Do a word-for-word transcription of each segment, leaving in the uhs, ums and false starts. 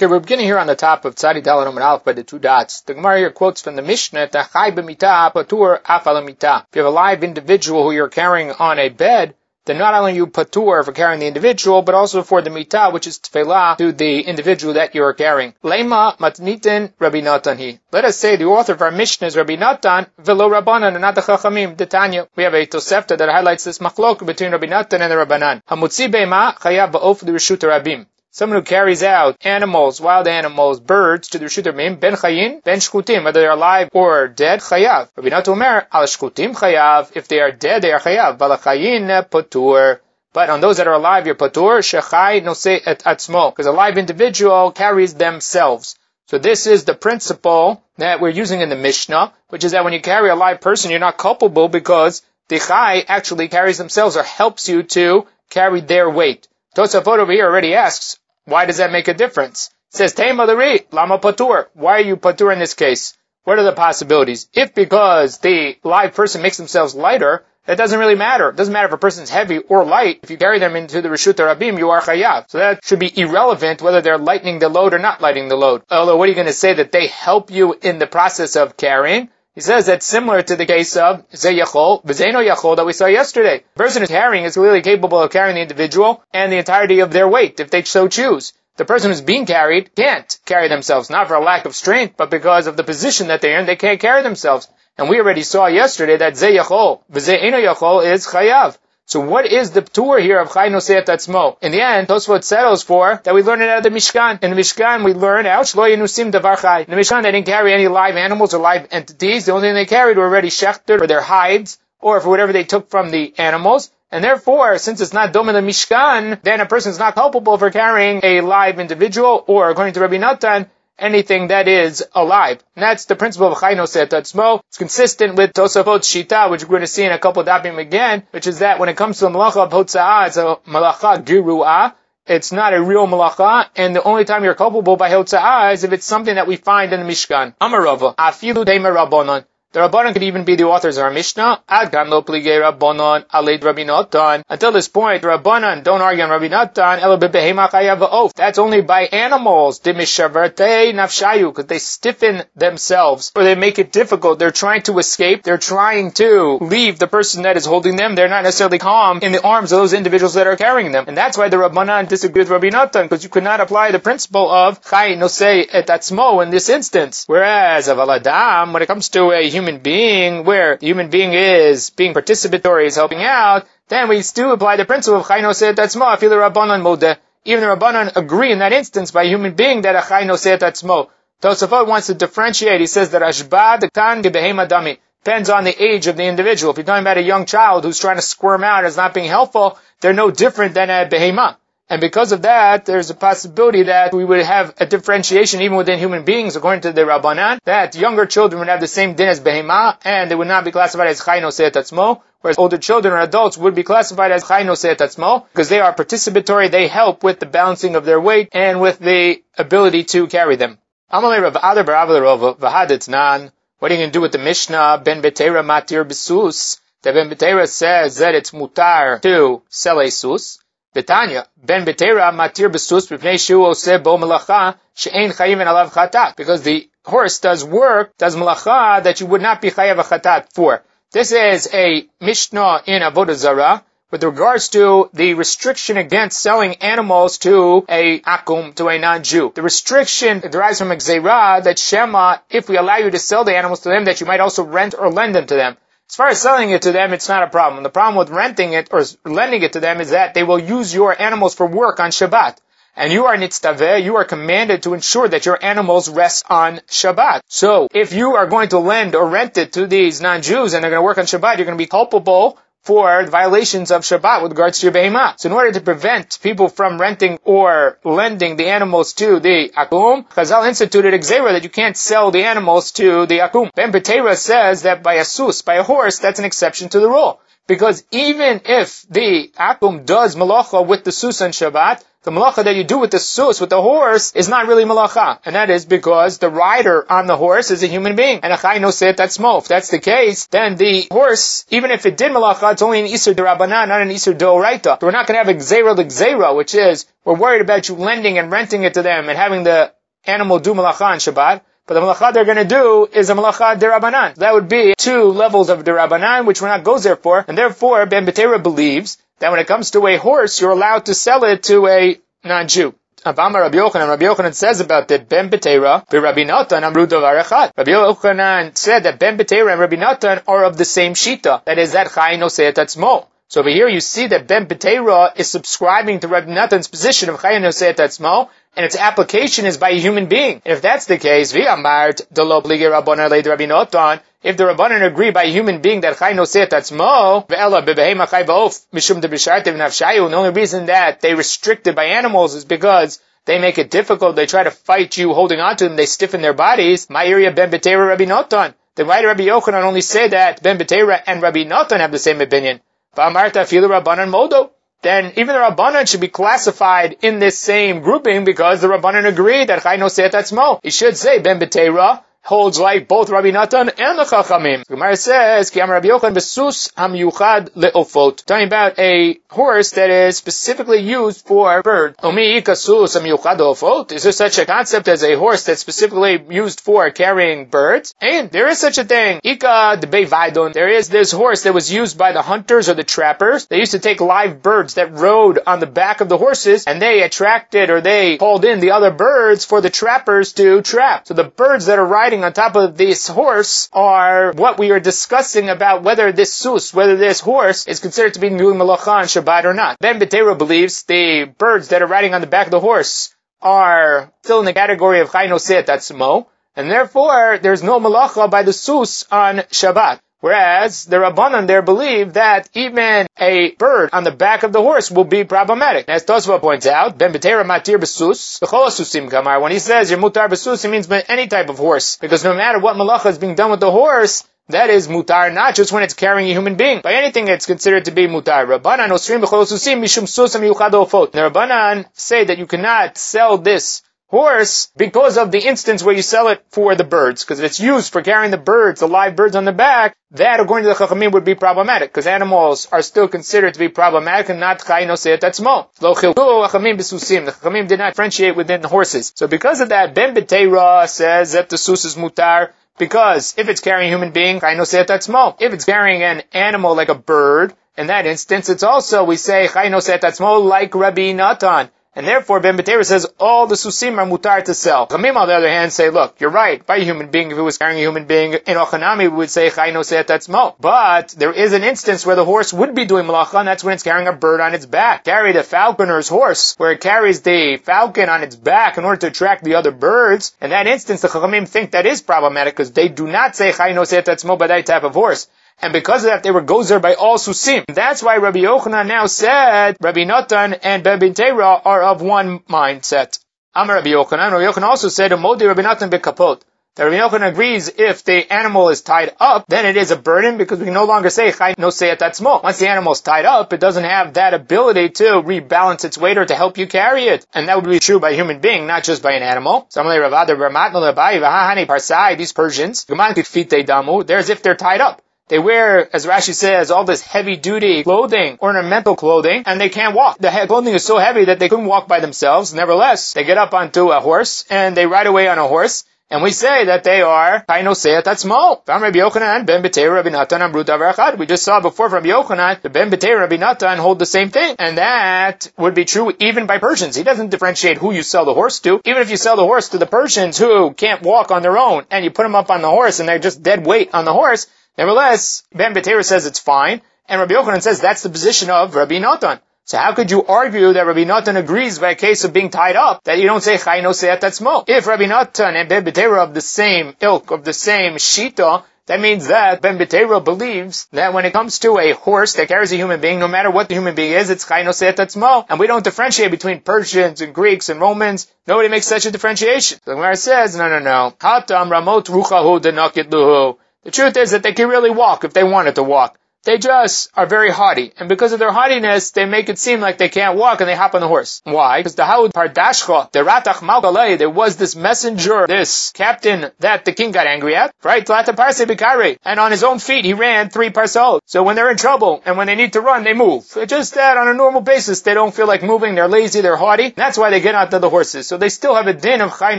Okay, we're beginning here on the top of Tsadi Ida by the two dots. The Gemara here quotes from the Mishnah, Chai B'mita Patur Af mita. If you have a live individual who you're carrying on a bed, then not only are you patur for carrying the individual, but also for the mitah, which is tefillah to the individual that you are carrying. Leima Matnitin Rabinotan. Let us say the author of our Mishnah is Rabbi Natan, Velo Rabbanan, and not the Chachamim, the Tanya. We have a Tosafot that highlights this Machlok between Rabbi Natan and the Rabbanan. Hamutzi behema chayav ba'of l'reshut harabim. Someone who carries out animals, wild animals, birds, to the Reshut Rabim, ben chayin, ben shkutim, whether they are alive or dead, chayav. Rabbi Natan omer, al shkutim chayav, if they are dead, they are chayav, val chayin patur. But on those that are alive, you're patur, Chay Noseyat Atzmo, because a live individual carries themselves. So this is the principle that we're using in the Mishnah, which is that when you carry a live person, you're not culpable because the Chay actually carries themselves or helps you to carry their weight. Tosafot over here already asks, why does that make a difference? It says, Tema Lari, Lama Patur. Why are you Patur in this case? What are the possibilities? If because the live person makes themselves lighter, that doesn't really matter. It doesn't matter if a person's heavy or light. If you carry them into the Reshut Rabim, you are Chayav. So that should be irrelevant whether they're lightening the load or not lightening the load. Although, what are you going to say that they help you in the process of carrying? He says that's similar to the case of Ze Yachol, Vezeino Yachol that we saw yesterday. The person who's carrying is clearly capable of carrying the individual and the entirety of their weight, if they so choose. The person who's being carried can't carry themselves, not for a lack of strength, but because of the position that they're in, they can't carry themselves. And we already saw yesterday that Ze Yachol, Vezeino Yachol is Chayav. So what is the tour here of Chay Noseyat Atzmo? In the end, Tosafot settles for that we learn it out of the Mishkan. In the Mishkan, we learn out Shlo Yenusim Davar Chay. In the Mishkan, they didn't carry any live animals or live entities. The only thing they carried were already shechter for their hides or for whatever they took from the animals. And therefore, since it's not Doma the Mishkan, then a person is not culpable for carrying a live individual or, according to Rabbi Natan, anything that is alive. And that's the principle of Chay Noseyat Atzmo. It's consistent with Tosafot's Shittah, which we're going to see in a couple of dapim again, which is that when it comes to the Malacha of Hotza'ah, it's a Malacha Giru'ah. It's not a real Malacha, and the only time you're culpable by Hotza'ah is if it's something that we find in the Mishkan. Amar Rava, Afilu Deima Rabbanan. The Rabbanan could even be the authors of our Mishnah. Ad Gam Lo Plige Rabbanan, Aled Rabinotan. Until this point, Rabbanan don't argue on Rabinotan. Ela Bebehema Chayav Va'of. That's only by animals. Dimishavartei Nafshayu, because they stiffen themselves or they make it difficult. They're trying to escape. They're trying to leave the person that is holding them. They're not necessarily calm in the arms of those individuals that are carrying them, and that's why the Rabbanan disagreed with Rabinotan, because you could not apply the principle of Chay Noseyat Atzmo in this instance. Whereas Avaladam, when it comes to a human human being, where the human being is being participatory, is helping out, then we still apply the principle of Chay Noseyat Atzmo, Afilu Rabbanan Modeh. Even the Rabbanan agree in that instance by a human being that a Chay Noseyat Atzmo. Tosafot wants to differentiate. He says that Ashbad Kan Gebehema Dami depends on the age of the individual. If you're talking about a young child who's trying to squirm out as not being helpful, they're no different than a behema. And because of that, there's a possibility that we would have a differentiation even within human beings, according to the Rabbanan, that younger children would have the same din as behema, and they would not be classified as Chay Noseyat Atzmo, whereas older children or adults would be classified as Chay Noseyat Atzmo, because they are participatory, they help with the balancing of their weight and with the ability to carry them. Amalei Rav Adar bar Avla Rava v'hadetnan. What are you going to do with the Mishnah? Ben Betera matir b'sus. The Ben Betera says that it's mutar to sell a sus. Betanya, Ben Betera matir b'sus b'pnei shu oseh bo melacha she'ein chayim alav chatat, because the horse does work, does melacha that you would not be chayav a chatat for. This is a Mishnah in Avodah Zarah with regards to the restriction against selling animals to a akum, to a non-Jew. The restriction derives from a Xeirah that Shema, if we allow you to sell the animals to them, that you might also rent or lend them to them. As far as selling it to them, it's not a problem. The problem with renting it or lending it to them is that they will use your animals for work on Shabbat. And you are nitztaveh, you are commanded to ensure that your animals rest on Shabbat. So, if you are going to lend or rent it to these non-Jews and they're going to work on Shabbat, you're going to be culpable for violations of Shabbat with regards to your behemah. So in order to prevent people from renting or lending the animals to the akum, Chazal instituted a Xeirah that you can't sell the animals to the akum. Ben Betera says that by a sus, by a horse, that's an exception to the rule. Because even if the akum does malacha with the sus on Shabbat, the malacha that you do with the sus, with the horse, is not really malacha. And that is because the rider on the horse is a human being. And a Chay Noseyat Atzmo. If that's the case, then the horse, even if it did malacha, it's only an iser de Rabbanan, not an iser de Oraita. So we're not going to have a Xeirah like Xeirah, which is, we're worried about you lending and renting it to them and having the animal do malacha on Shabbat. But the malacha they're going to do is a malacha de Rabbanan. That would be two levels of de Rabbanan, which we're not goes there for. And therefore, Ben Betera believes that when it comes to a horse, you're allowed to sell it to a non-Jew. Abama Rabbi Yochanan, Rabbi Yochanan says about that Ben Betera, Rabinotan amru davar echad. Rabbi Yochanan said that Ben Betera and Rabinotan are of the same Shittah. That is that Chay Noseyat Atzmo. So over here you see that Ben Betera is subscribing to Rabinotan's position of Chay Noseyat Atzmo, and its application is by a human being. And if that's the case, vi amart delo plige rabbanan le Rabinotan. If the Rabbanan agree by a human being that Chay Noseyat Atzmo, ve'ela behema chay ba'of mishum debishartiv nafshayu. The only reason that they restrict it by animals is because they make it difficult. They try to fight you holding on to them. They stiffen their bodies. Ma'irya Ben Betera Rabinotan. The writer Rabbi Yochanan only say that Ben Betera and Rabinotan have the same opinion. Va'amarta filu Rabbanan modo. Then even the Rabbanan should be classified in this same grouping because the Rabbanan agreed that Chay Noseyat Atzmo. It should say Ben Betera holds like both Rabbi Natan and the Chachamim. Gemara says, "Ki am Rabbi Yochanan besus hamyuchad leofot." Talking about a horse that is specifically used for birds. Omi ikasus hamyuchad leofot. Is there such a concept as a horse that's specifically used for carrying birds? And there is such a thing. Ika debevaydon. There is this horse that was used by the hunters or the trappers. They used to take live birds that rode on the back of the horses, and they attracted or they called in the other birds for the trappers to trap. So the birds that are riding on top of this horse are what we are discussing about whether this sus, whether this horse is considered to be doing malacha on Shabbat or not. Ben Betera believes the birds that are riding on the back of the horse are still in the category of Chay Noseyat Atzmo, and therefore there's no malacha by the sus on Shabbat. Whereas the Rabbanan there believe that even a bird on the back of the horse will be problematic. As Tosafot points out, Ben Betera matir b'sus, b'chol ha'susim kamar. When he says you're mutar b'sus, he means any type of horse. Because no matter what malacha is being done with the horse, that is mutar, not just when it's carrying a human being. By anything, it's considered to be mutar. Rabbanan osrim b'chol ha'susim mishum sus hamiyuchad ha'ofot. The Rabbanan say that you cannot sell this horse because of the instance where you sell it for the birds, because if it's used for carrying the birds, the live birds on the back, that according to the Chachamim would be problematic, because animals are still considered to be problematic and not Chay Noseyat Atzmo. Lo chilku Chachamim b'susim. The Chachamim did not differentiate within the horses. So because of that, Ben Betera says that the sus is mutar, because if it's carrying a human being, Chay Noseyat Atzmo. If it's carrying an animal like a bird, in that instance, it's also, we say, Chay Noseyat Atzmo, like Rabbi Natan. And therefore, Ben Betera says all the susim are mutar to sell. Chachamim, on the other hand, say, look, you're right. By a human being, if it was carrying a human being, in Ochanami, we would say Chay Noseyat Atzmo. But there is an instance where the horse would be doing malacha, and that's when it's carrying a bird on its back. Carry the falconer's horse, where it carries the falcon on its back in order to attract the other birds. In that instance, the Chachamim think that is problematic because they do not say Chay Noseyat Atzmo by that type of horse. And because of that, they were gozer by all susim. That's why Rabbi Yochanan now said, Rabbi Natan and Ben Betera are of one mindset. Amar Rabbi Yochanan, Rabbi Yochanan also said, Umodi Rabbi Natan bekapot. That Rabbi Yochanan agrees if the animal is tied up, then it is a burden because we no longer say Chay Noseyat Atzmo. Once the animal is tied up, it doesn't have that ability to rebalance its weight or to help you carry it. And that would be true by a human being, not just by an animal. parsai. These Persians, they're as if they're tied up. They wear, as Rashi says, all this heavy-duty clothing, ornamental clothing, and they can't walk. The clothing is so heavy that they couldn't walk by themselves. Nevertheless, they get up onto a horse, and they ride away on a horse, and we say that they are Chay Noseyat Atzmo. From Rabbi Yochanan, Ben Betera, Rabbi Natan, amru davar echad. We just saw before from Yochanan, the Ben Betera, Rabbi Natan hold the same thing. And that would be true even by Persians. He doesn't differentiate who you sell the horse to. Even if you sell the horse to the Persians who can't walk on their own, and you put them up on the horse, and they're just dead weight on the horse, nevertheless, Ben Betera says it's fine, and Rabbi Yochanan says that's the position of Rabbi Natan. So how could you argue that Rabbi Natan agrees by a case of being tied up, that you don't say Chay Noseyat Atzmo? If Rabbi Natan and Ben Betera are of the same ilk, of the same Shittah, that means that Ben Betera believes that when it comes to a horse that carries a human being, no matter what the human being is, it's Chay Noseyat Atzmo. And we don't differentiate between Persians and Greeks and Romans. Nobody makes such a differentiation. The Gemara says, no, no, no. Hatam ramot ruchahu denakit luhu. The truth is that they can really walk if they wanted to walk. They just are very haughty. And because of their haughtiness, they make it seem like they can't walk and they hop on the horse. Why? Because the Haud Pardashcha, the Ratach Malgalei, there was this messenger, this captain that the king got angry at, right? And on his own feet, he ran three parsaot. So when they're in trouble and when they need to run, they move. It's just that on a normal basis, they don't feel like moving. They're lazy, they're haughty. And that's why they get onto the horses. So they still have a din of Chay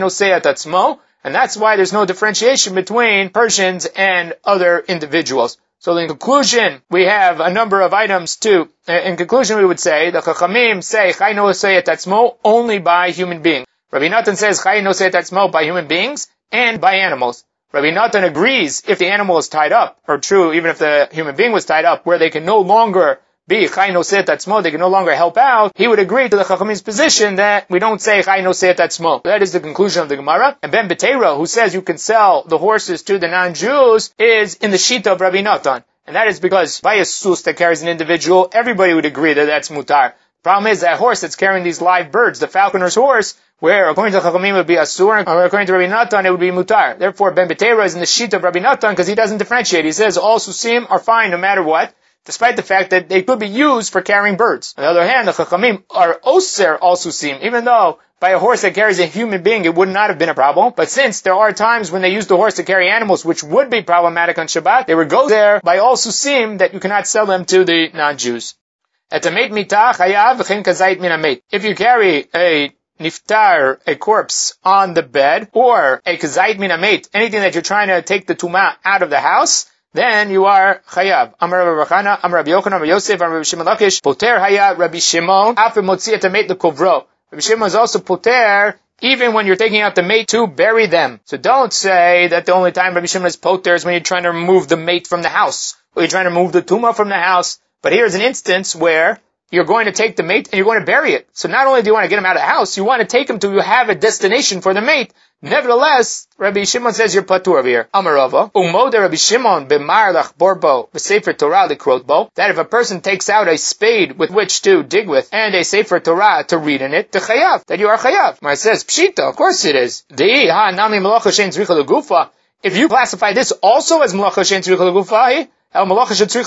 Noseyat Atzmo. And that's why there's no differentiation between Persians and other individuals. So in conclusion, we have a number of items too. In conclusion, we would say, the Chachamim say, Chay Noseyat Atzmo only by human beings. Rabbi Natan says, Chay Noseyat Atzmo by human beings and by animals. Rabbi Natan agrees if the animal is tied up, or true, even if the human being was tied up, where they can no longer be Chay Noseyat Atzmo, they can no longer help out, he would agree to the Chachamim's position that we don't say Chay Noseyat Atzmo. That is the conclusion of the Gemara. And Ben Betera, who says you can sell the horses to the non-Jews, is in the Shittah of Rabbi Natan. And that is because by a sus that carries an individual, everybody would agree that that's mutar. Problem is that horse that's carrying these live birds, the falconer's horse, where according to Chachamim it would be asur, and according to Rabbi Natan it would be mutar. Therefore Ben Betera is in the Shittah of Rabbi Natan because he doesn't differentiate. He says all susim are fine no matter what, despite the fact that they could be used for carrying birds. On the other hand, the Chachamim are oser al susim, even though by a horse that carries a human being it would not have been a problem. But since there are times when they use the horse to carry animals, which would be problematic on Shabbat, they would go there by al susim that you cannot sell them to the non-Jews. If you carry a niftar, a corpse, on the bed, or a kazait min hamet, anything that you're trying to take the tumah out of the house, then you are chayav. Amar Rabbi Yochanan, Amar Rabbi Yochanan, Amar Yosef, Amar Rabbi Shimon Lakish, poter haya Rabbi Shimon, af motzi et hamet lekovro. Rabbi Shimon is also poter, even when you're taking out the mate to bury them. So don't say that the only time Rabbi Shimon is poter is when you're trying to remove the mate from the house, or you're trying to remove the tumah from the house. But here's an instance where you're going to take the mate and you're going to bury it. So not only do you want to get him out of the house, you want to take him till you have a destination for the mate. Nevertheless, Rabbi Shimon says you're patur over here. Amarava, umode Rabbi Shimon b'mar lach borbo b'sefer Torah likrotbo, that if a person takes out a spade with which to dig with and a sefer Torah to read in it, to chayav, that you are chayav. Mar says pshita, of course it is. Dei ha nami malacha shein tzricha l'gufa. If you classify this also as malacha shein tzricha l'gufa, where would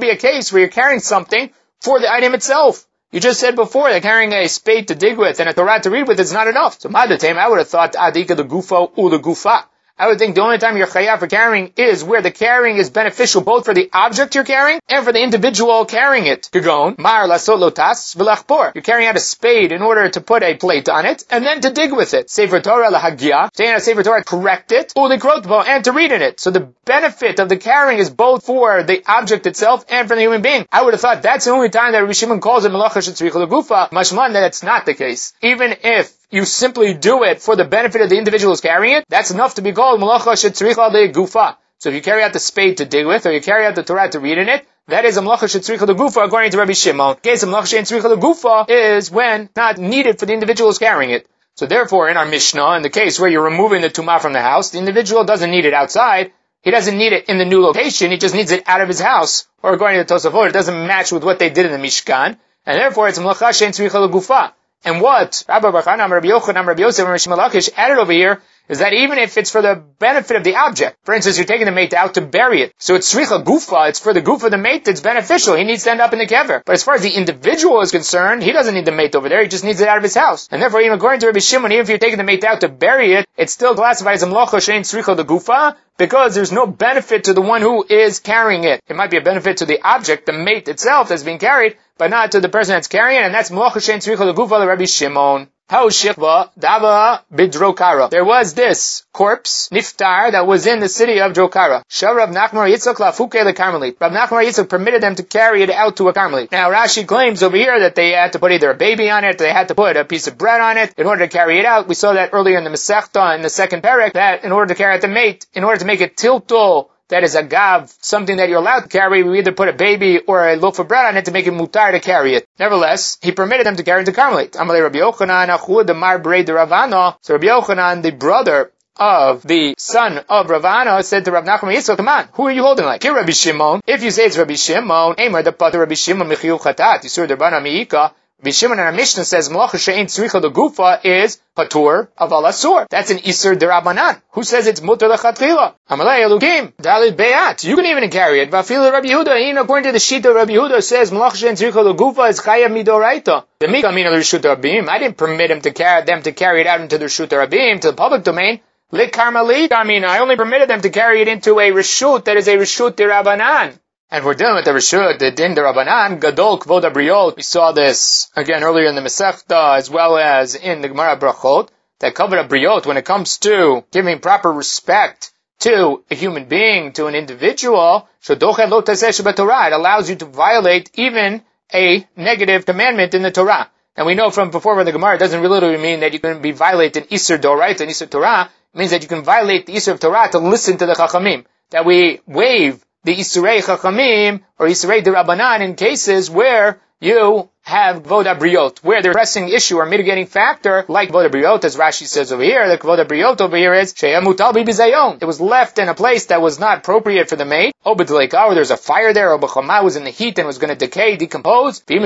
be a case where you're carrying something for the item itself? You just said before that carrying a spade to dig with and a Torah to read with is not enough. So madatem, I would have thought adika the gufo u the gufa. I would think the only time you're chayav for carrying is where the carrying is beneficial both for the object you're carrying and for the individual carrying it. Kagon, mar lasot lotas v'lachpor. You're carrying out a spade in order to put a plate on it and then to dig with it. Sefer Torah lahagia, saying a sefer Torah, correct it, uli krotbo, and to read in it. So the benefit of the carrying is both for the object itself and for the human being. I would have thought that's the only time that Rabbi Shimon calls it malacha shetzricha l'gufa. Mashman, that's not the case. Even if you simply do it for the benefit of the individual who's carrying it, that's enough to be called malacha shetzricha legufa. So if you carry out the spade to dig with, or you carry out the Torah to read in it, that is a malacha shetzricha legufa according to Rabbi Shimon. The case of malacha shetzricha legufa is when not needed for the individual who's carrying it. So therefore, in our Mishnah, in the case where you're removing the tumah from the house, the individual doesn't need it outside. He doesn't need it in the new location. He just needs it out of his house. Or according to Tosafot, it doesn't match with what they did in the Mishkan, and therefore it's malacha shetzricha legufa. And what Rabbi Yochanan, Rabbi Yochanan, Rabbi Yosef, Rabbi Shimon Lakish added over here is that even if it's for the benefit of the object, for instance, you're taking the mate out to bury it, so it's tzricha gufa, it's for the goof of the mate that's beneficial. He needs to end up in the kever. But as far as the individual is concerned, he doesn't need the mate over there. He just needs it out of his house. And therefore, even according to Rabbi Shimon, even if you're taking the mate out to bury it, it's still classified as mlocha shein tzricha the gufa because there's no benefit to the one who is carrying it. It might be a benefit to the object, the mate itself that's being carried, but not to the person that's carrying it, and that's Malacha Shein Tzricha L'Gufa the Rabbi Shimon. How Shechva Dava Bidrokara. There was this corpse, Niftar, that was in the city of Drokara. Shel Rav Nachman Yitzchak Lafuke the Carmelite. Rav Nachman Yitzchak permitted them to carry it out to a Carmelite. Now Rashi claims over here that they had to put either a baby on it, they had to put a piece of bread on it in order to carry it out. We saw that earlier in the Masechta in the second parak that in order to carry out the mate, in order to make it tiltol, that is a gav, something that you're allowed to carry. We either put a baby or a loaf of bread on it to make it mutar to carry it. Nevertheless, he permitted them to carry it to Carmelite. Amalei Rabbi Yochanan, achud the mar brei the Ravana. So Rabbi Yochanan, the brother of the son of Ravana, said to Rav Nachman Yitzchak, come on, who are you holding like? Here, Rabbi Shimon. If you say it's Rabbi Shimon, Amar the pater Rabbi Shimon michiyuv chatat, yisur derban amiika. Vishimon in our Mishnah says Malacha she'ein tzricha l'gufa is patur aval asur. That's an iser de Rabbanan. Who says it's mutar l'chatchila? Amalei elukim dalid be'at. You can even carry it. Vafil Rabbi Yehuda. Even according to the Shittah, Rabbi Yehuda says Malacha she'ein tzricha l'gufa is chayav midoraita. The mikam mina l'rishut rabim. I didn't permit him to carry them to carry it out into the rishut rabim, to the public domain. L'karmali. I mean, I only permitted them to carry it into a rishut that is a rishut de Rabbanan. And we're dealing with the Rishut, the din, the Rabbanan, Gadol, Kvod HaBriyot. We saw this, again, earlier in the Masechta, as well as in the Gemara Brachot, that Kvod HaBriyot, when it comes to giving proper respect to a human being, to an individual, Shodoche Lo Taseh Sheba Torah, it allows you to violate even a negative commandment in the Torah. And we know from before in the Gemara, it doesn't literally mean that you can be violated an Iser Doraita, an Iser Torah. It means that you can violate the Iser of Torah to listen to the Chachamim. That we waive the Isurei Chachamim, or Isurei D'Rabbanan, in cases where you have Kvod HaBriyot, where the pressing issue or mitigating factor, like Kvod HaBriyot, as Rashi says over here, the Kvod HaBriyot over here is, it was left in a place that was not appropriate for the maid, or there's a fire there, or Bechama was in the heat and was going to decay, decompose. What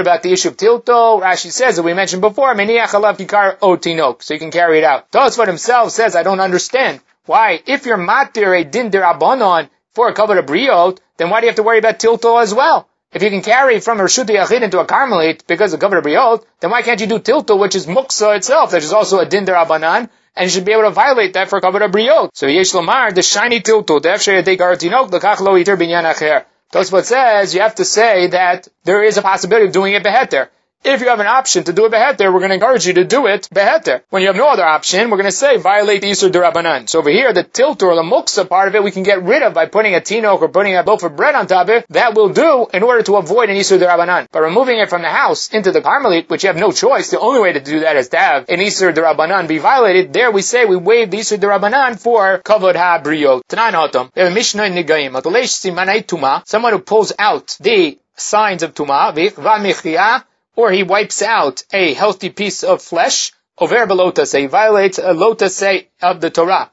about the issue of Tilto? Rashi says, that we mentioned before, so you can carry it out. Tosafot himself says, I don't understand. Why? If you're Matir, a din D'Rabbanan, for a Kvod HaBriyot, then why do you have to worry about Tiltol as well? If you can carry from a Reshut Yachid into a Carmelite because of Kvod HaBriyot, then why can't you do Tiltol, which is Muksa itself, which is also a din D'Rabbanan, and you should be able to violate that for Kvod HaBriyot. So Yesh Lomar, the shiny Tiltol, the Efshei Yadei Gar Tinok, the Kach Lo Yiter Binyan Acher. Tosafot says you have to say that there is a possibility of doing it beheter. If you have an option to do it beheter, we're going to encourage you to do it beheter. When you have no other option, we're going to say violate the Iser de Rabbanan. So over here, the tilt or the muksa part of it, we can get rid of by putting a tinok or putting a loaf of bread on top of it. That will do in order to avoid an Iser de Rabbanan. By removing it from the house into the Carmelite, which you have no choice, the only way to do that is to have an Iser de Rabbanan be violated. There we say we waive the Iser de Rabbanan for Kvod HaBriyot. Tanan Hotam. They have a Mishnah in Nigaim. Someone who pulls out the signs of Tumah, or he wipes out a healthy piece of flesh, over belotase, he violates a lotase of the Torah.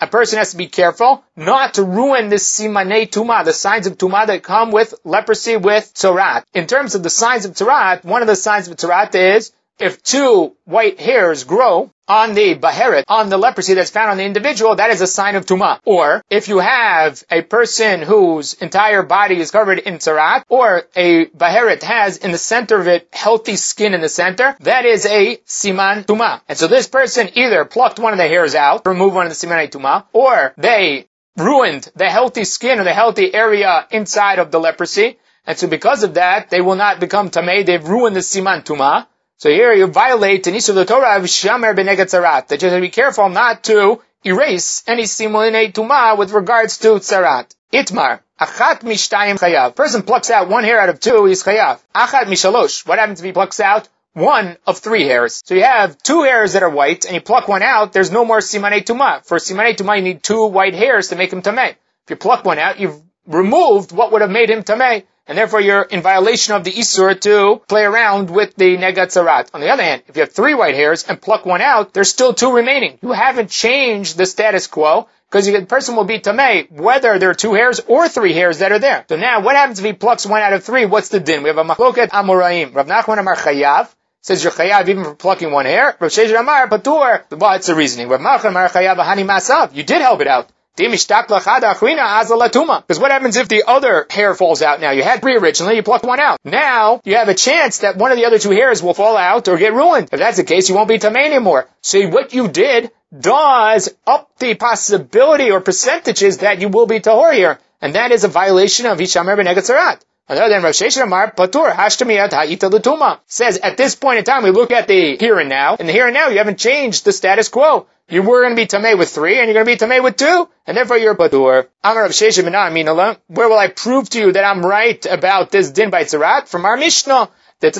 A person has to be careful not to ruin this simanei tumah, the signs of tumah that come with leprosy, with tzarat. In terms of the signs of tzarat, one of the signs of tzarat is if two white hairs grow on the baheret, on the leprosy that's found on the individual, that is a sign of tumah. Or if you have a person whose entire body is covered in tzarat, or a baheret has in the center of it healthy skin in the center, that is a siman tumah. And so this person either plucked one of the hairs out, removed one of the simanei tumah, or they ruined the healthy skin or the healthy area inside of the leprosy. And so because of that, they will not become tamei. They've ruined the siman tumah. So here you violate an issue of the Torah of Shamer Beneged Tzarat. That you have to be careful not to erase any simonei tumah with regards to tzarat. Itmar. Achat mishtayim chayav. Person plucks out one hair out of two, he's chayav. Achat mishalosh. What happens if he plucks out one of three hairs? So you have two hairs that are white, and you pluck one out, there's no more simonei tumah. For simonei tumah, you need two white hairs to make him tameh. If you pluck one out, you've removed what would have made him tameh. And therefore you're in violation of the Isur to play around with the Neged Tzarat. On the other hand, if you have three white hairs and pluck one out, there's still two remaining. You haven't changed the status quo, because the person will be Tamei, whether there are two hairs or three hairs that are there. So now, what happens if he plucks one out of three? What's the din? We have a Machloket Amoraim. Rav Nachman Amar Chayav says you're Chayav even for plucking one hair. Rav Sheshet Amar Patur. What's the reasoning? Rav Nachman Amar Chayav Ahani Masav. You did help it out. Because what happens if the other hair falls out now? You had three originally, you plucked one out. Now, you have a chance that one of the other two hairs will fall out or get ruined. If that's the case, you won't be Tamei anymore. See, what you did does up the possibility or percentages that you will be Tahor here. And that is a violation of Hishamer Beneged Tzarat. Other than Rav Sheshet Amar Patur Hashtamiyat Ha'ita L'Tumah. Says, at this point in time, we look at the here and now. In the here and now, you haven't changed the status quo. You were going to be Tamei with three, and you're going to be Tamei with two, and therefore you're Patur. Amar Rav Sheshet Amar Minala, where will I prove to you that I'm right about this din by Tzarat? From our Mishnah. That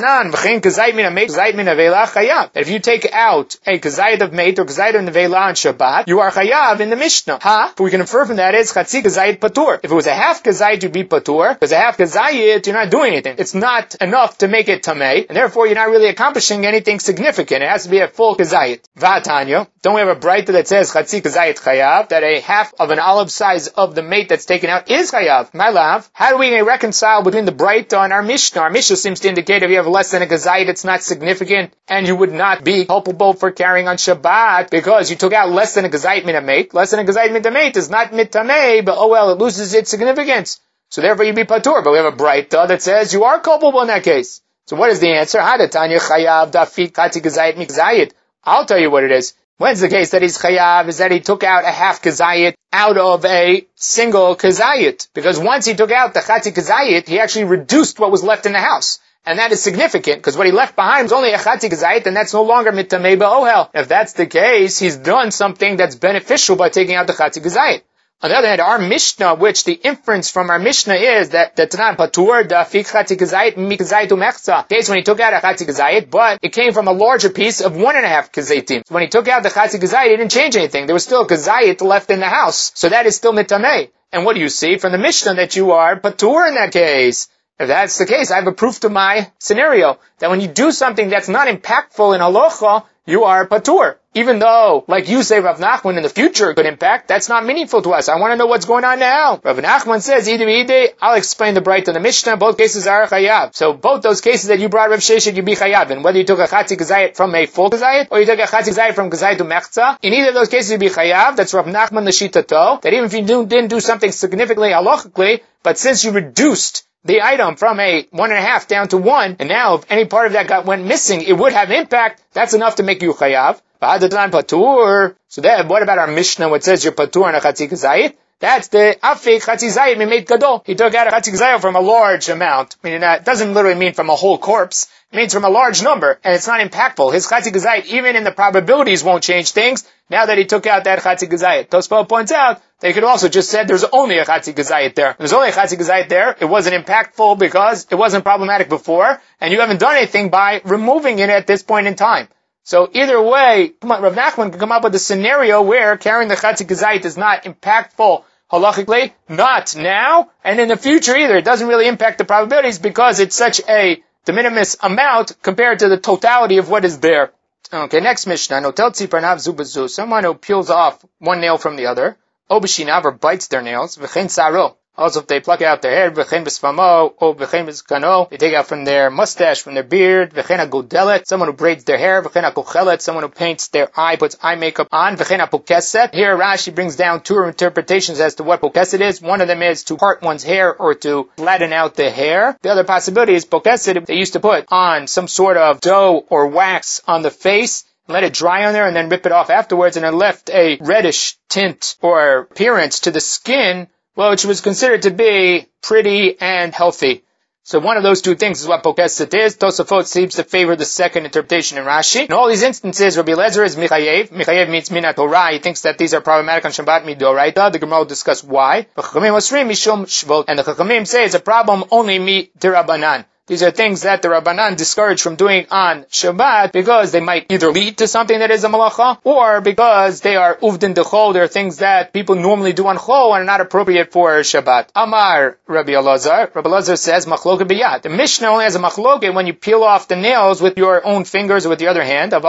if you take out a kazayit of mate or kazayit of nevela on Shabbat, you are chayav in the Mishnah. Ha! But we can infer from that is chatzi kazayit patur. If it was a half kazayit, you'd be patur. Because a half kazayit, you're not doing anything. It's not enough to make it tamei, and therefore you're not really accomplishing anything significant. It has to be a full kazayit. V'atanya. Don't we have a braita that says chatzi kazayit chayav, that a half of an olive size of the mate that's taken out is chayav? My love, how do we reconcile between the braita and our Mishnah? Our Mishnah seems to indicate if you have less than a kazayit, it's not significant, and you would not be culpable for carrying on Shabbat because you took out less than a kazayit min a mate. Less than a kazayit min a mate is not mitamei, but oh well, it loses its significance. So therefore you'd be patur. But we have a braita that says you are culpable in that case. So what is the answer? Hadatanya chayav dafik kati kazayit min kazayit. I'll tell you what it is. When's the case that he's chayav is that he took out a half kazayit out of a single kazayit. Because once he took out the chati kazayit, he actually reduced what was left in the house. And that is significant, because what he left behind is only a chati kazayit, and that's no longer mitamei ba'ohel. If that's the case, he's done something that's beneficial by taking out the chati kazayit. On the other hand, our Mishnah, which the inference from our Mishnah is that the Tanan patur dafik chati kazayit mi kazayit umechza. Case when he took out a chati kazayit, but it came from a larger piece of one and a half kazayitim. So when he took out the chati kazayit, it didn't change anything. There was still a kazayit left in the house, so that is still mitamei. And what do you see from the Mishnah? That you are patur in that case. If that's the case, I have a proof to my scenario that when you do something that's not impactful in halacha, you are patur. Even though, like you say, Rav Nachman, in the future could impact, that's not meaningful to us. I want to know what's going on now. Rav Nachman says, Ida Ida, I'll explain the bright on the Mishnah. Both cases are chayav. So both those cases that you brought, Rav Sheshik, you'd be chayav. And whether you took a chatzi kazayit from a full kazayit, or you took a chatzi kazayit from kazayit to mechza, in either of those cases you'd be chayav. That's Rav Nachman the Shittato. That even if you didn't do something significantly halachically, but since you reduced the item from a one and a half down to one, and now if any part of that got went missing, it would have impact. That's enough to make you chayav. Ba'adatan patur. So then, what about our Mishnah, which says you're patur and a chatzik zayit? That's the afik chatzik zayit mimeit gadol. He took out a chatzik zayit from a large amount. Meaning that doesn't literally mean from a whole corpse. It means from a large number, and it's not impactful. His chatzik zayit, even in the probabilities, won't change things. Now that he took out that chatzik zayit, Tosafot points out they could also just said there's only a chatzik zayit there. There's only a chatzik zayit there. It wasn't impactful because it wasn't problematic before, and you haven't done anything by removing it at this point in time. So either way, Rav Nachman can come up with a scenario where carrying the chatzik zayit is not impactful halachically, not now, and in the future either. It doesn't really impact the probabilities because it's such a de minimis amount compared to the totality of what is there. Okay, next Mishnah. Someone who peels off one nail from the other, obishinav, or bites their nails, v'chein saro. Also, if they pluck out their hair, v'chein b'sfamo, or v'chein b'skano, they take out from their mustache, from their beard, v'chein agodelet, someone who braids their hair, v'chein akochelet, someone who paints their eye, puts eye makeup on, v'chein apokeset. Here, Rashi brings down two interpretations as to what pokeset is. One of them is to part one's hair or to flatten out the hair. The other possibility is pokeset, they used to put on some sort of dough or wax on the face, let it dry on there, and then rip it off afterwards, and it left a reddish tint or appearance to the skin, well, which was considered to be pretty and healthy. So one of those two things is what pokeset is. Tosafot seems to favor the second interpretation in Rashi. In all these instances, Rabbi Lezer is Michayev. Michayev means Mina Torah. He thinks that these are problematic on Shabbat Midoraita. The Gemara will discuss why. And the Chachamim say it's a problem only mi de Rabbanan. These are things that the Rabbanan discourage from doing on Shabbat because they might either lead to something that is a malacha or because they are uvdin dechol. They are things that people normally do on chol and are not appropriate for Shabbat. Amar Rabbi Elazar. Rabbi Elazar says machlok biyad. The Mishnah only has a machlok when you peel off the nails with your own fingers or with the other hand. If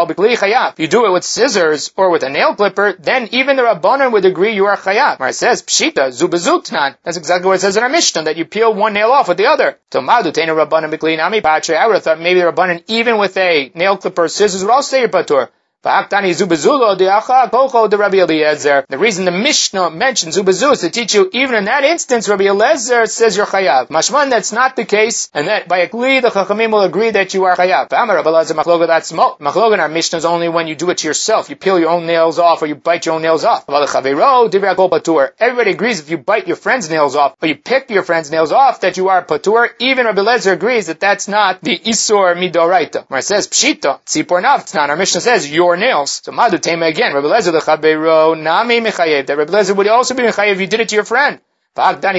you do it with scissors or with a nail clipper, then even the Rabbanan would agree you are chayav. Where it says pshita zubezutnan. That's exactly what it says in our Mishnah, that you peel one nail off with the other. Tomadu teinu Rabbanan. I would have thought maybe the Rabbanan, even with a nail clipper or scissors, would also say your patur. The reason the Mishnah mentions zubazu is to teach you, even in that instance, Rabbi Elazar says you're chayav. Mashman, that's not the case, and that by a glee, the Chachamim will agree that you are chayav. Machlok in our Mishnah is only when you do it to yourself. You peel your own nails off, or you bite your own nails off. Everybody agrees if you bite your friend's nails off, or you pick your friend's nails off, that you are patur. Even Rabbi Elazar agrees that that's not the isur midoraita. Where it says pshita, tzipor navtznan, our Mishnah says your nails. So Madu Tema again, Rabbi Lezer the Chabeiro Nami Mechayev. That Rabbi Lezer would also be Mechayev if you did it to your friend. So why does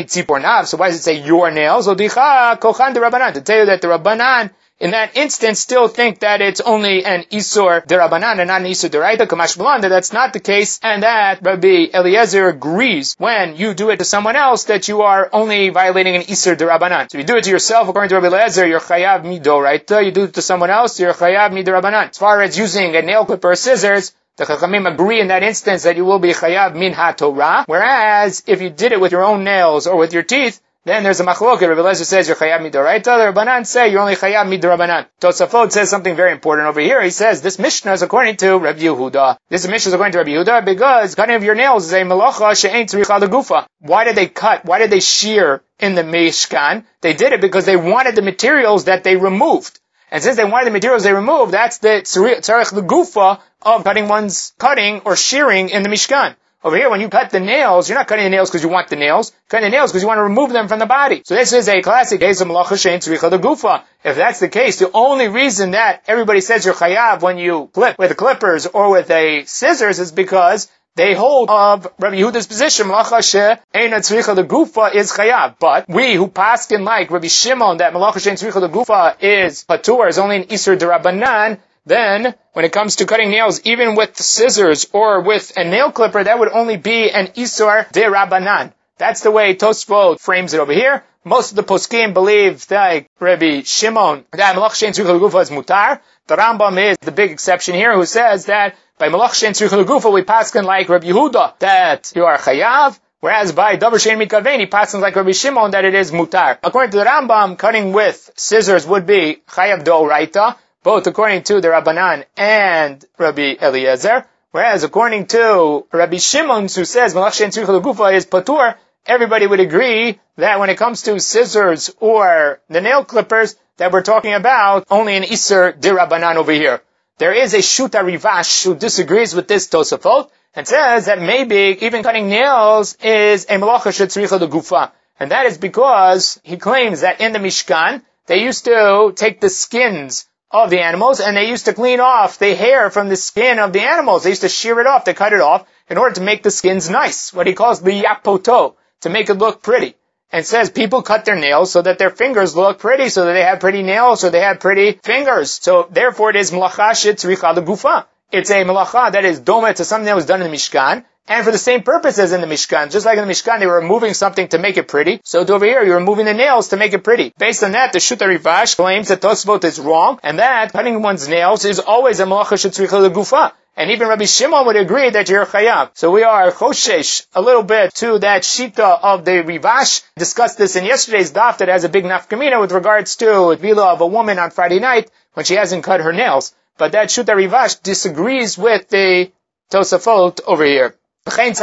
it say your nails? To tell you that the Rabbanan in that instance still think that it's only an iser de Rabbanan and not an iser de Oraita, kamash b'lan, that that's not the case, and that Rabbi Eliezer agrees when you do it to someone else that you are only violating an iser de Rabbanan. So you do it to yourself, according to Rabbi Eliezer, you're chayav midoraita. You do it to someone else, you're chayav midorabanan. As far as using a nail clipper or scissors, the Chachamim agree in that instance that you will be chayav min ha-Torah, whereas if you did it with your own nails or with your teeth, then there's a Machlok. Rabbi Eliezer says you're chayav midoraita. The Rabbanan say you're only chayav midorabanan. Tosafot says something very important over here. He says this Mishnah is according to Rabbi Yehuda. This Mishnah is according to Rabbi Yehuda because cutting of your nails is a malacha she'ein tzricha l'gufa. Why did they cut? Why did they shear in the Mishkan? They did it because they wanted the materials that they removed. And since they wanted the materials they removed, that's the tzarech l'gufa of cutting one's cutting or shearing in the Mishkan. Over here, when you cut the nails, you're not cutting the nails because you want the nails. You're cutting the nails because you want to remove them from the body. So this is a classic case of malacha she'ein tzricha l'gufa. If that's the case, the only reason that everybody says you're chayav when you clip with clippers or with a scissors is because they hold of Rabbi Yehuda's position, malacha she'ein tzricha l'gufa is chayav. But we who paskin like Rabbi Shimon that malacha she'ein tzricha l'gufa is patur, is only an iser de Rabbanan, then when it comes to cutting nails, even with scissors or with a nail clipper, that would only be an iser de Rabbanan. That's the way Tosafot frames it over here. Most of the poskim believe, like Rabbi Shimon, that malacha she'ein tzricha l'gufa is mutar. The Rambam is the big exception here, who says that by malach she'ein tzricha l'gufa, we paskin like Rabbi Yehuda that you are chayav, whereas by davar she'ein mitkaven, he paskins like Rabbi Shimon that it is mutar. According to the Rambam, cutting with scissors would be chayav d'oraita, both according to the Rabbanan and Rabbi Eliezer, whereas according to Rabbi Shimon, who says malach she'ein tzricha l'gufa is patur, everybody would agree that when it comes to scissors or the nail clippers, that we're talking about only an iser de Rabbanan over here. There is a Shittah Rivash who disagrees with this Tosafot and says that maybe even cutting nails is a malacha she'tzricha l'gufa. And that is because he claims that in the Mishkan, they used to take the skins of the animals and they used to clean off the hair from the skin of the animals. They used to shear it off, they cut it off in order to make the skins nice, what he calls the yapoto, to make it look pretty. And says people cut their nails so that their fingers look pretty, so that they have pretty nails, so they have pretty fingers. So therefore it is malacha she'tzricha l'gufa. It's a malacha that is doma to something that was done in the Mishkan, and for the same purposes in the Mishkan. Just like in the Mishkan, they were removing something to make it pretty. So over here, you're removing the nails to make it pretty. Based on that, the Shittah Rivash claims that Tosafot is wrong, and that cutting one's nails is always a malacha she'tzricha l'gufa. And even Rabbi Shimon would agree that you're chayav. So we are choshesh a little bit to that Shittah of the Rivash. Discussed this in yesterday's daf that has a big nafkamina with regards to tefillah of a woman on Friday night when she hasn't cut her nails. But that Shittah Rivash disagrees with the Tosafot over here. Tana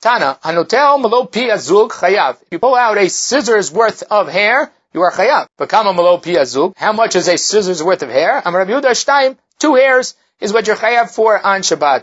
hanotel malo pi azug chayav. If you pull out a scissors worth of hair, you are chayav. But kama malo pi azug. How much is a scissors worth of hair? Am Rabbi Yehuda shtaim, two hairs is what you're chayav for on Shabbat.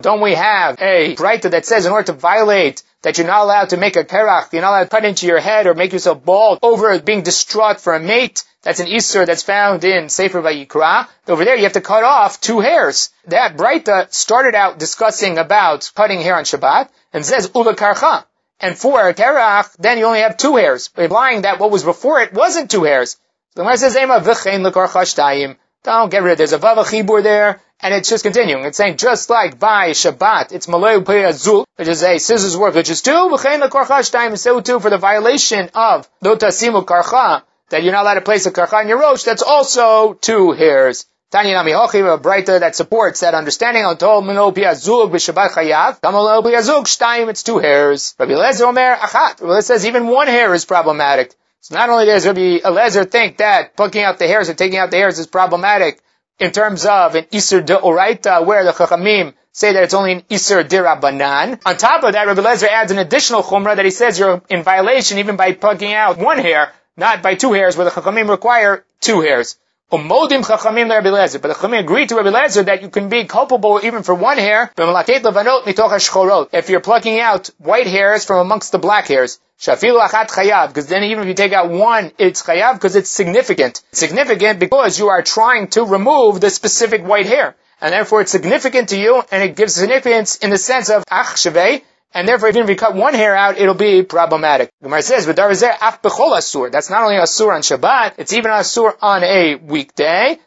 Don't we have a braita that says in order to violate that you're not allowed to make a kerach, you're not allowed to cut into your head or make yourself bald over being distraught for a mate? That's an iser that's found in Sefer Vayikra. Over there you have to cut off two hairs. That braita started out discussing about cutting hair on Shabbat and says ula karcha. And for a kerach, then you only have two hairs, implying that what was before it wasn't two hairs. So the Gemara says ema v'chein l'karcha shtayim. Don't get rid of it. There's a Vava Chibur there, and it's just continuing. It's saying, just like by Shabbat, it's Malay Pei Azul, which is a scissors work, which is two, V'chein L'Karcha Shtayim, so too, for the violation of Lo Tasimu Karcha, that you're not allowed to place a Karcha on your rosh, that's also two hairs. Tanya Nami Hochiv, a Breita that supports that understanding, I'll tell Malay Pei Azul, B'Shabbat Chayav, Kamalay Pei Azul, Shtayim, it's two hairs. Rabbi Eliezer Omer, Achat, Rabbi Eliezer says even one hair is problematic. So not only does Rabbi Eliezer think that plucking out the hairs or taking out the hairs is problematic in terms of an iser de Oraita, where the Chachamim say that it's only an iser de Rabbanan. On top of that, Rabbi Eliezer adds an additional chumrah that he says you're in violation even by plucking out one hair, not by two hairs, where the Chachamim require two hairs. Umodim Chachamim le Rabbi Eliezer. But the Chachamim agree to Rabbi Eliezer that you can be culpable even for one hair. If you're plucking out white hairs from amongst the black hairs, shafilu achat chayav. Because then even if you take out one, it's chayav because it's significant. It's significant because you are trying to remove the specific white hair, and therefore it's significant to you, and it gives significance in the sense of ach shavei. And therefore, even if you cut one hair out, it'll be problematic. Gemara says, that's not only a sur on Shabbat, it's even a sur on a weekday.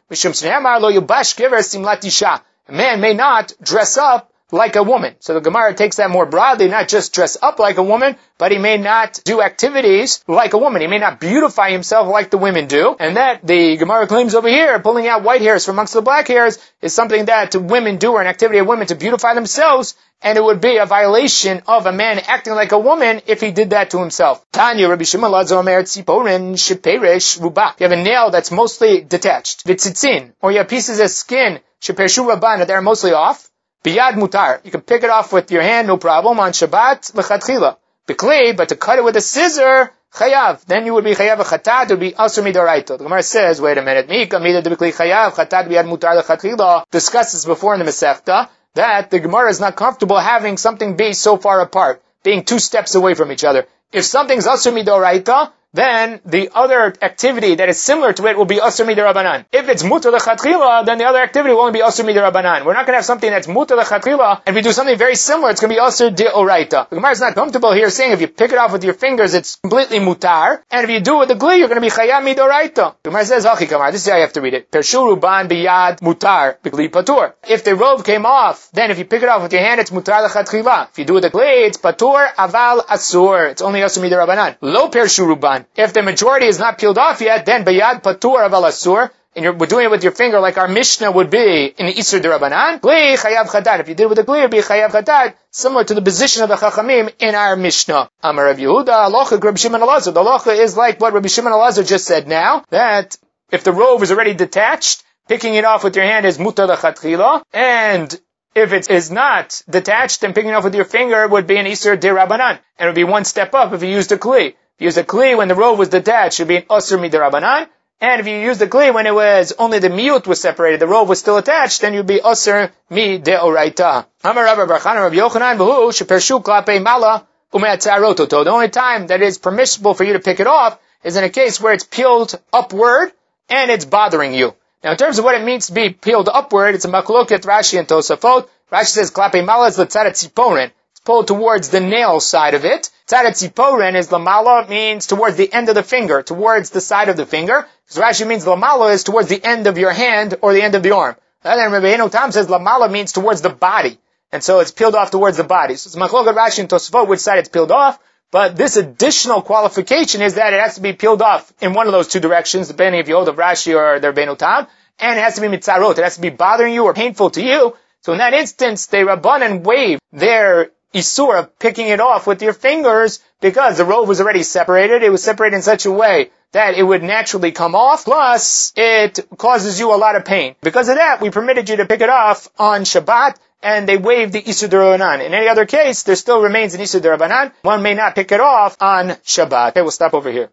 A man may not dress up like a woman. So the Gemara takes that more broadly, not just dress up like a woman, but he may not do activities like a woman. He may not beautify himself like the women do. And that, the Gemara claims over here, pulling out white hairs from amongst the black hairs is something that women do, or an activity of women to beautify themselves, and it would be a violation of a man acting like a woman if he did that to himself. Tanya, Rabbi Shimon Lazo Omer Tziporin Sheperesh Ruba. You have a nail that's mostly detached, Vitzitzin, or you have pieces of skin, Shepereshu Rabban, that are mostly off. Biyad mutar. You can pick it off with your hand, no problem, on Shabbat, l'chatchila. B'klei, but to cut it with a scissor, chayav. Then you would be chayav v'chatat, it would be asur midoraito. The Gemara says, wait a minute, mika mida de b'klei chayav, chatat biyad mutar l'chatchila. Discussed this before in the Masechta, that the Gemara is not comfortable having something be so far apart, being two steps away from each other. If something's asur midoraita, then the other activity that is similar to it will be asur de Rabbanan. If it's mutar lechatchila, then the other activity will only be asur de Rabbanan. We're not going to have something that's mutar lechatchila, and if we do something very similar, it's going to be asur de Oraita. The Gemara is not comfortable here saying if you pick it off with your fingers, it's completely mutar, and if you do it with the glee, you're going to be chayam midoraita. The Gemara says, "Hachi kamar." This is how you have to read it. Pershu ruban biyad mutar b'gli patur. If the robe came off, then if you pick it off with your hand, it's mutar lechatchila. If you do it with the glee, it's patur aval asur. It's only asur de Rabbanan. Lo pershu ruban. If the majority is not peeled off yet, then bayad patur aval asur, and you're doing it with your finger like our Mishnah would be in the iser de Rabbanan, gli chayav chatat. If you did it with the gli, it would be chayav chatat, similar to the position of the Chachamim in our Mishnah. Amar Rav Yehuda, halacha Rabbi Shimon Elazar. The halacha is like what Rabbi Shimon Elazar just said now, that if the robe is already detached, picking it off with your hand is mutar lechatchila, and if it is not detached, then picking it off with your finger would be an iser de Rabbanan, and it would be one step up if you used a gli. If you use the glee when the robe was detached, it would be an asur midarabanan. And if you use the glee when it was only the miut was separated, the robe was still attached, then you'd be asur midoraita. Amar Rabbi Barchan, Rabbi Yochanan, b'hu shepershu klape mala umeatzarototo. The only time that it is permissible for you to pick it off is in a case where it's peeled upward and it's bothering you. Now, in terms of what it means to be peeled upward, it's a machlok at Rashi and Tosafot. Rashi says klape mala is l'tzadat tziporin. Pulled towards the nail side of it. Tzad tziporen is lamala, means towards the end of the finger, towards the side of the finger. Because Rashi means lamala is towards the end of your hand or the end of the arm. And then Rabbi Natan says lamala means towards the body. And so it's peeled off towards the body. So it's Machlok at Rashi and Tosafot which side it's peeled off. But this additional qualification is that it has to be peeled off in one of those two directions, depending if you hold of Rashi or the Rabbi Natan. And it has to be mitzarot. It has to be bothering you or painful to you. So in that instance, the Rabbanan waive their isur of picking it off with your fingers because the robe was already separated. It was separated in such a way that it would naturally come off. Plus, it causes you a lot of pain. Because of that, we permitted you to pick it off on Shabbat, and they waived the iser de Rabbanan. In any other case, there still remains an iser de Rabbanan. One may not pick it off on Shabbat. Okay, we'll stop over here.